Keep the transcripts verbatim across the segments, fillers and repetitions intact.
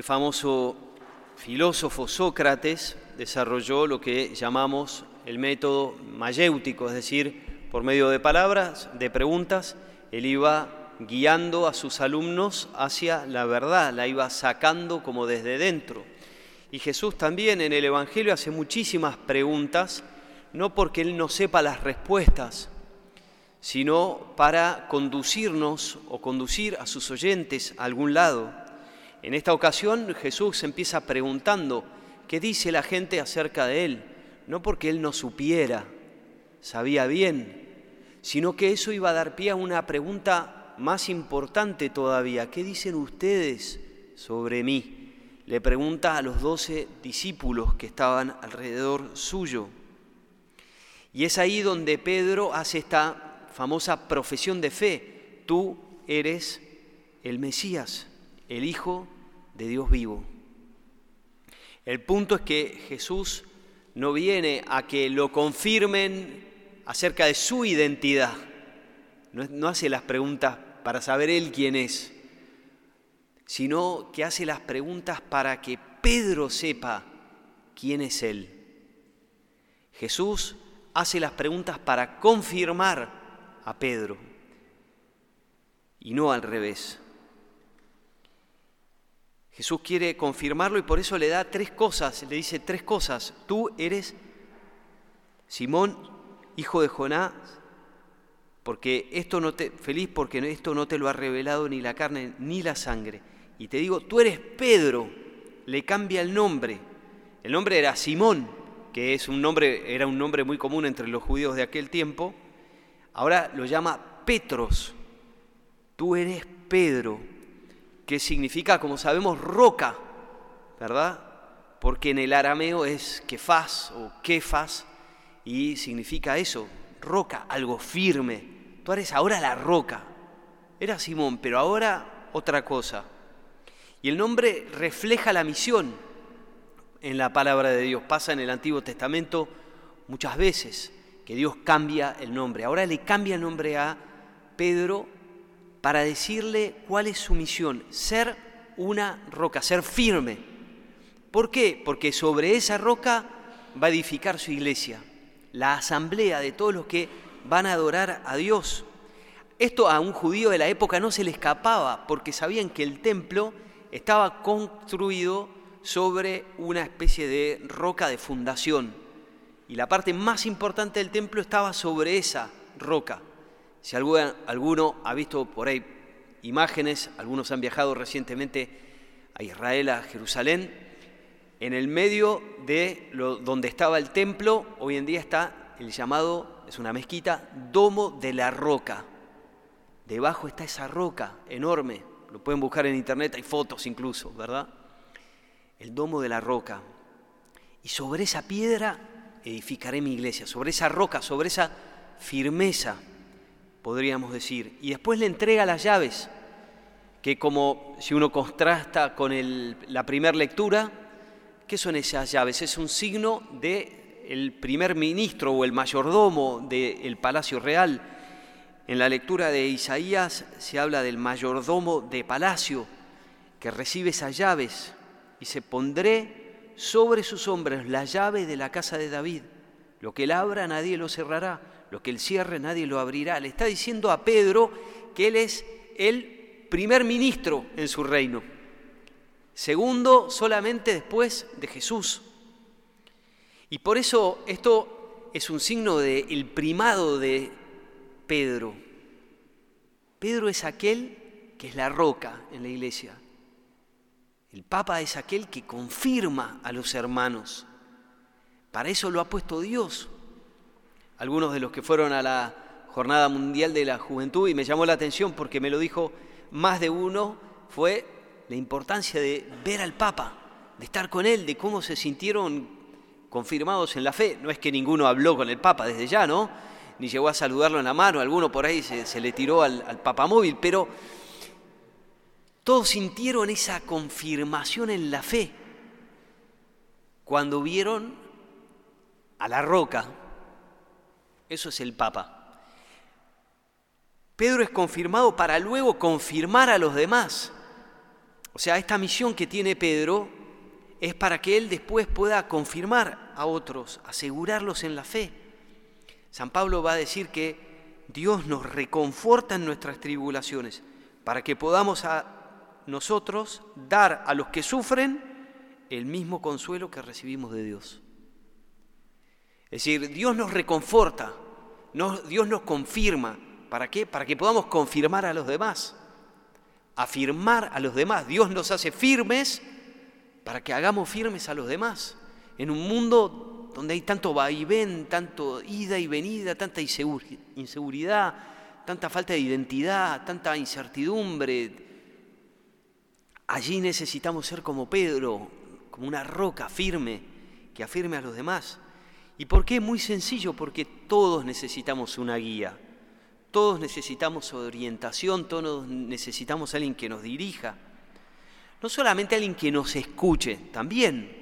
El famoso filósofo Sócrates desarrolló lo que llamamos el método mayéutico, es decir, por medio de palabras, de preguntas, él iba guiando a sus alumnos hacia la verdad, la iba sacando como desde dentro. Y Jesús también en el Evangelio hace muchísimas preguntas, no porque él no sepa las respuestas, sino para conducirnos o conducir a sus oyentes a algún lado. En esta ocasión Jesús empieza preguntando qué dice la gente acerca de él, no porque él no supiera, sabía bien, sino que eso iba a dar pie a una pregunta más importante todavía. ¿Qué dicen ustedes sobre mí? Le pregunta a los doce discípulos que estaban alrededor suyo. Y es ahí donde Pedro hace esta famosa profesión de fe: tú eres el Mesías, el Hijo de Dios vivo. El punto es que Jesús no viene a que lo confirmen acerca de su identidad. No, no hace las preguntas para saber él quién es, sino que hace las preguntas para que Pedro sepa quién es él. Jesús hace las preguntas para confirmar a Pedro y no al revés. Jesús quiere confirmarlo y por eso le da tres cosas, le dice tres cosas. Tú eres Simón, hijo de Jonás, porque esto no te, feliz porque esto no te lo ha revelado ni la carne ni la sangre. Y te digo, tú eres Pedro, le cambia el nombre. El nombre era Simón, que es un nombre, era un nombre muy común entre los judíos de aquel tiempo. Ahora lo llama Petros. Tú eres Pedro, que significa, como sabemos, roca, ¿verdad? Porque en el arameo es kefas o kefas, y significa eso, roca, algo firme. Tú eres ahora la roca. Era Simón, pero ahora otra cosa. Y el nombre refleja la misión en la palabra de Dios. Pasa en el Antiguo Testamento muchas veces que Dios cambia el nombre. Ahora le cambia el nombre a Pedro, para decirle cuál es su misión: ser una roca, ser firme. ¿Por qué? Porque sobre esa roca va a edificar su iglesia, la asamblea de todos los que van a adorar a Dios. Esto a un judío de la época no se le escapaba, porque sabían que el templo estaba construido sobre una especie de roca de fundación, y la parte más importante del templo estaba sobre esa roca. Si alguno, alguno ha visto por ahí imágenes, algunos han viajado recientemente a Israel, a Jerusalén, en el medio de lo, donde estaba el templo, hoy en día está el llamado, es una mezquita, Domo de la Roca. Debajo está esa roca enorme, lo pueden buscar en internet, hay fotos incluso, ¿verdad? El Domo de la Roca. Y sobre esa piedra edificaré mi iglesia, sobre esa roca, sobre esa firmeza, podríamos decir. Y después le entrega las llaves, que como si uno contrasta con el, la primera lectura, ¿qué son esas llaves? Es un signo del primer ministro o el mayordomo del palacio real. En la lectura de Isaías se habla del mayordomo de palacio, que recibe esas llaves, y se pondré sobre sus hombros la llave de la casa de David. Lo que él abra nadie lo cerrará, lo que él cierre nadie lo abrirá. Le está diciendo a Pedro que él es el primer ministro en su reino, segundo solamente después de Jesús. Y por eso esto es un signo del primado de Pedro. Pedro es aquel que es la roca en la iglesia. El Papa es aquel que confirma a los hermanos. Para eso lo ha puesto Dios. Algunos de los que fueron a la Jornada Mundial de la Juventud, y me llamó la atención porque me lo dijo más de uno, fue la importancia de ver al Papa, de estar con él, de cómo se sintieron confirmados en la fe. No es que ninguno habló con el Papa desde ya, ¿no? Ni llegó a saludarlo en la mano, alguno por ahí se, se le tiró al, al Papa móvil, pero todos sintieron esa confirmación en la fe cuando vieron a la roca. Eso es el Papa. Pedro es confirmado para luego confirmar a los demás. O sea, esta misión que tiene Pedro es para que él después pueda confirmar a otros, asegurarlos en la fe. San Pablo va a decir que Dios nos reconforta en nuestras tribulaciones para que podamos a nosotros dar a los que sufren el mismo consuelo que recibimos de Dios. Es decir, Dios nos reconforta, nos, Dios nos confirma. ¿Para qué? Para que podamos confirmar a los demás, afirmar a los demás. Dios nos hace firmes para que hagamos firmes a los demás. En un mundo donde hay tanto vaivén, tanto ida y venida, tanta inseguridad, tanta falta de identidad, tanta incertidumbre, allí necesitamos ser como Pedro, como una roca firme que afirme a los demás. ¿Y por qué? Muy sencillo, porque todos necesitamos una guía, todos necesitamos orientación, todos necesitamos a alguien que nos dirija. No solamente a alguien que nos escuche, también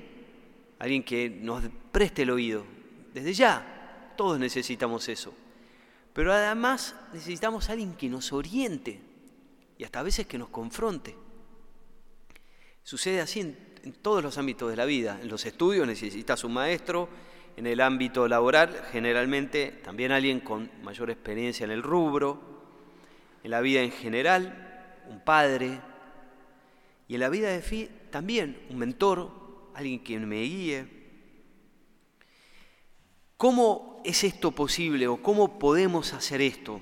a alguien que nos preste el oído. Desde ya, todos necesitamos eso. Pero además necesitamos a alguien que nos oriente y hasta a veces que nos confronte. Sucede así en, en todos los ámbitos de la vida. En los estudios necesitas un maestro. En el ámbito laboral, generalmente, también alguien con mayor experiencia en el rubro. En la vida en general, un padre. Y en la vida de fe, también un mentor, alguien que me guíe. ¿Cómo es esto posible o cómo podemos hacer esto?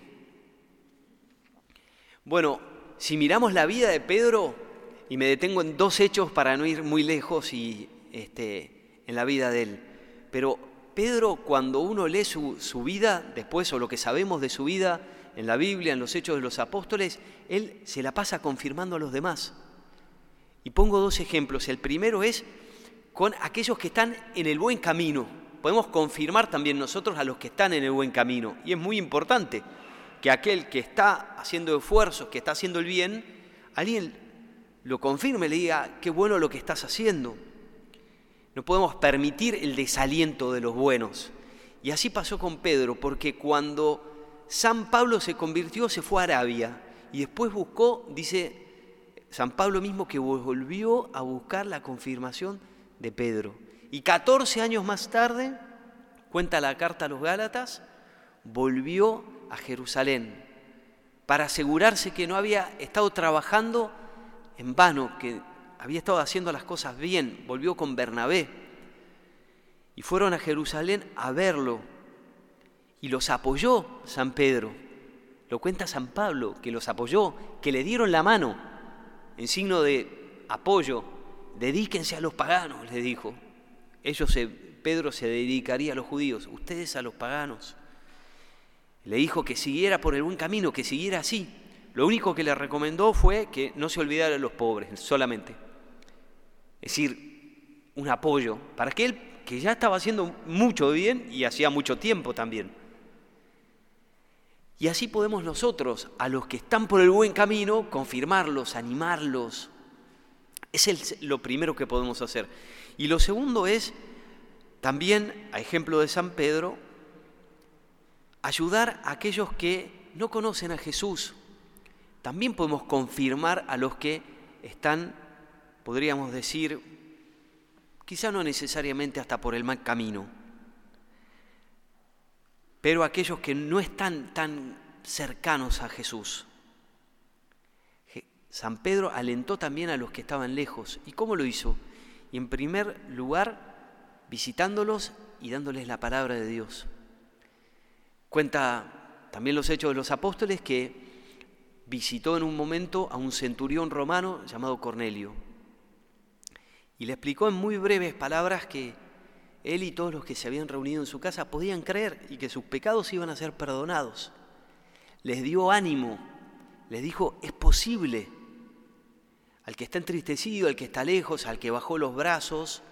Bueno, si miramos la vida de Pedro, y me detengo en dos hechos para no ir muy lejos y, este, en la vida de él. Pero Pedro, cuando uno lee su, su vida después, o lo que sabemos de su vida en la Biblia, en los Hechos de los Apóstoles, él se la pasa confirmando a los demás. Y pongo dos ejemplos. El primero es con aquellos que están en el buen camino. Podemos confirmar también nosotros a los que están en el buen camino. Y es muy importante que aquel que está haciendo esfuerzos, que está haciendo el bien, alguien lo confirme, le diga, qué bueno lo que estás haciendo. No podemos permitir el desaliento de los buenos. Y así pasó con Pedro, porque cuando San Pablo se convirtió, se fue a Arabia. Y después buscó, dice San Pablo mismo, que volvió a buscar la confirmación de Pedro. Y catorce años más tarde, cuenta la carta a los Gálatas, volvió a Jerusalén para asegurarse que no había estado trabajando en vano, que había estado haciendo las cosas bien. Volvió con Bernabé y fueron a Jerusalén a verlo y los apoyó San Pedro. Lo cuenta San Pablo, que los apoyó, que le dieron la mano en signo de apoyo. Dedíquense a los paganos, les dijo. Ellos se, Pedro se dedicaría a los judíos, ustedes a los paganos. Le dijo que siguiera por el buen camino, que siguiera así. Lo único que le recomendó fue que no se olvidara de los pobres solamente. Es decir, un apoyo para aquel que ya estaba haciendo mucho bien y hacía mucho tiempo también. Y así podemos nosotros, a los que están por el buen camino, confirmarlos, animarlos. Es el, lo primero que podemos hacer. Y lo segundo es, también, a ejemplo de San Pedro, ayudar a aquellos que no conocen a Jesús. También podemos confirmar a los que están, podríamos decir, quizá no necesariamente hasta por el mal camino, pero aquellos que no están tan cercanos a Jesús. San Pedro alentó también a los que estaban lejos. ¿Y cómo lo hizo? Y en primer lugar, visitándolos y dándoles la palabra de Dios. Cuenta también los Hechos de los Apóstoles que visitó en un momento a un centurión romano llamado Cornelio. Y le explicó en muy breves palabras que él y todos los que se habían reunido en su casa podían creer y que sus pecados iban a ser perdonados. Les dio ánimo, les dijo, es posible. Al que está entristecido, al que está lejos, al que bajó los brazos,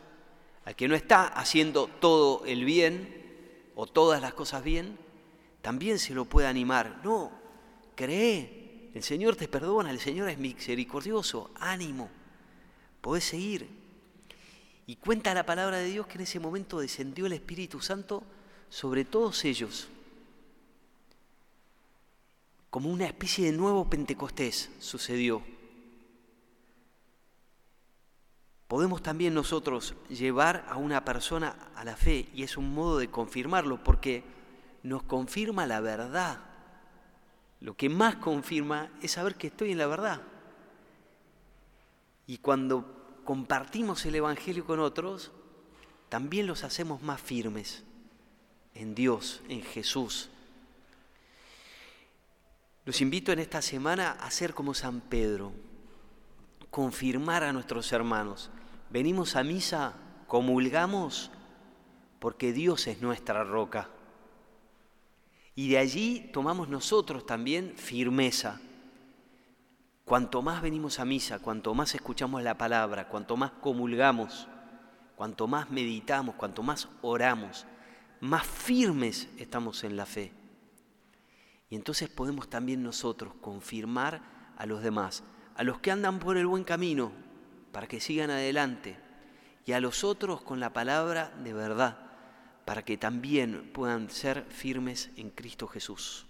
al que no está haciendo todo el bien o todas las cosas bien, también se lo puede animar. No, cree, el Señor te perdona, el Señor es misericordioso, ánimo, podés seguir. Y cuenta la palabra de Dios que en ese momento descendió el Espíritu Santo sobre todos ellos, como una especie de nuevo Pentecostés sucedió. podemos también nosotros llevar a una persona a la fe, y es un modo de confirmarlo, porque nos confirma la verdad. Lo que más confirma es saber que estoy en la verdad. Y cuando compartimos el Evangelio con otros, también los hacemos más firmes en Dios, en Jesús. Los invito en esta semana a ser como San Pedro, confirmar a nuestros hermanos. Venimos a misa, comulgamos, porque Dios es nuestra roca. Y de allí tomamos nosotros también firmeza. Cuanto más venimos a misa, cuanto más escuchamos la palabra, cuanto más comulgamos, cuanto más meditamos, cuanto más oramos, más firmes estamos en la fe. Y entonces podemos también nosotros confirmar a los demás, a los que andan por el buen camino, para que sigan adelante, y a los otros con la palabra de verdad, para que también puedan ser firmes en Cristo Jesús.